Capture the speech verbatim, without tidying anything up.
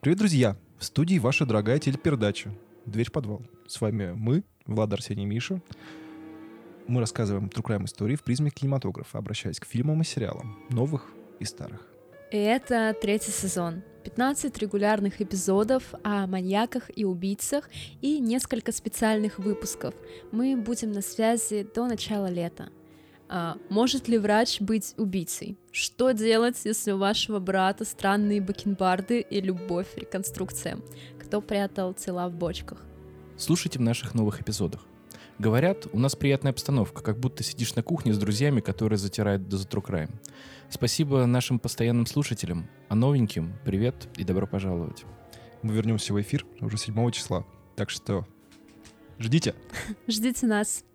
Привет, друзья! В студии ваша дорогая телепередача «Дверь в подвал». С вами мы, Влад, Арсений и Миша. Мы рассказываем тру-крайм истории в призме кинематографа, обращаясь к фильмам и сериалам, новых и старых. И это третий сезон. пятнадцать регулярных эпизодов о маньяках и убийцах и несколько специальных выпусков. Мы будем на связи до начала лета. А, может ли врач быть убийцей? Что делать, если у вашего брата странные бакенбарды и любовь к реконструкциям? Кто прятал тела в бочках? Слушайте в наших новых эпизодах. Говорят, у нас приятная обстановка, как будто сидишь на кухне с друзьями, которые затирают за true crime. Спасибо нашим постоянным слушателям, а новеньким привет и добро пожаловать. Мы вернемся в эфир уже седьмого числа, так что ждите. Ждите нас.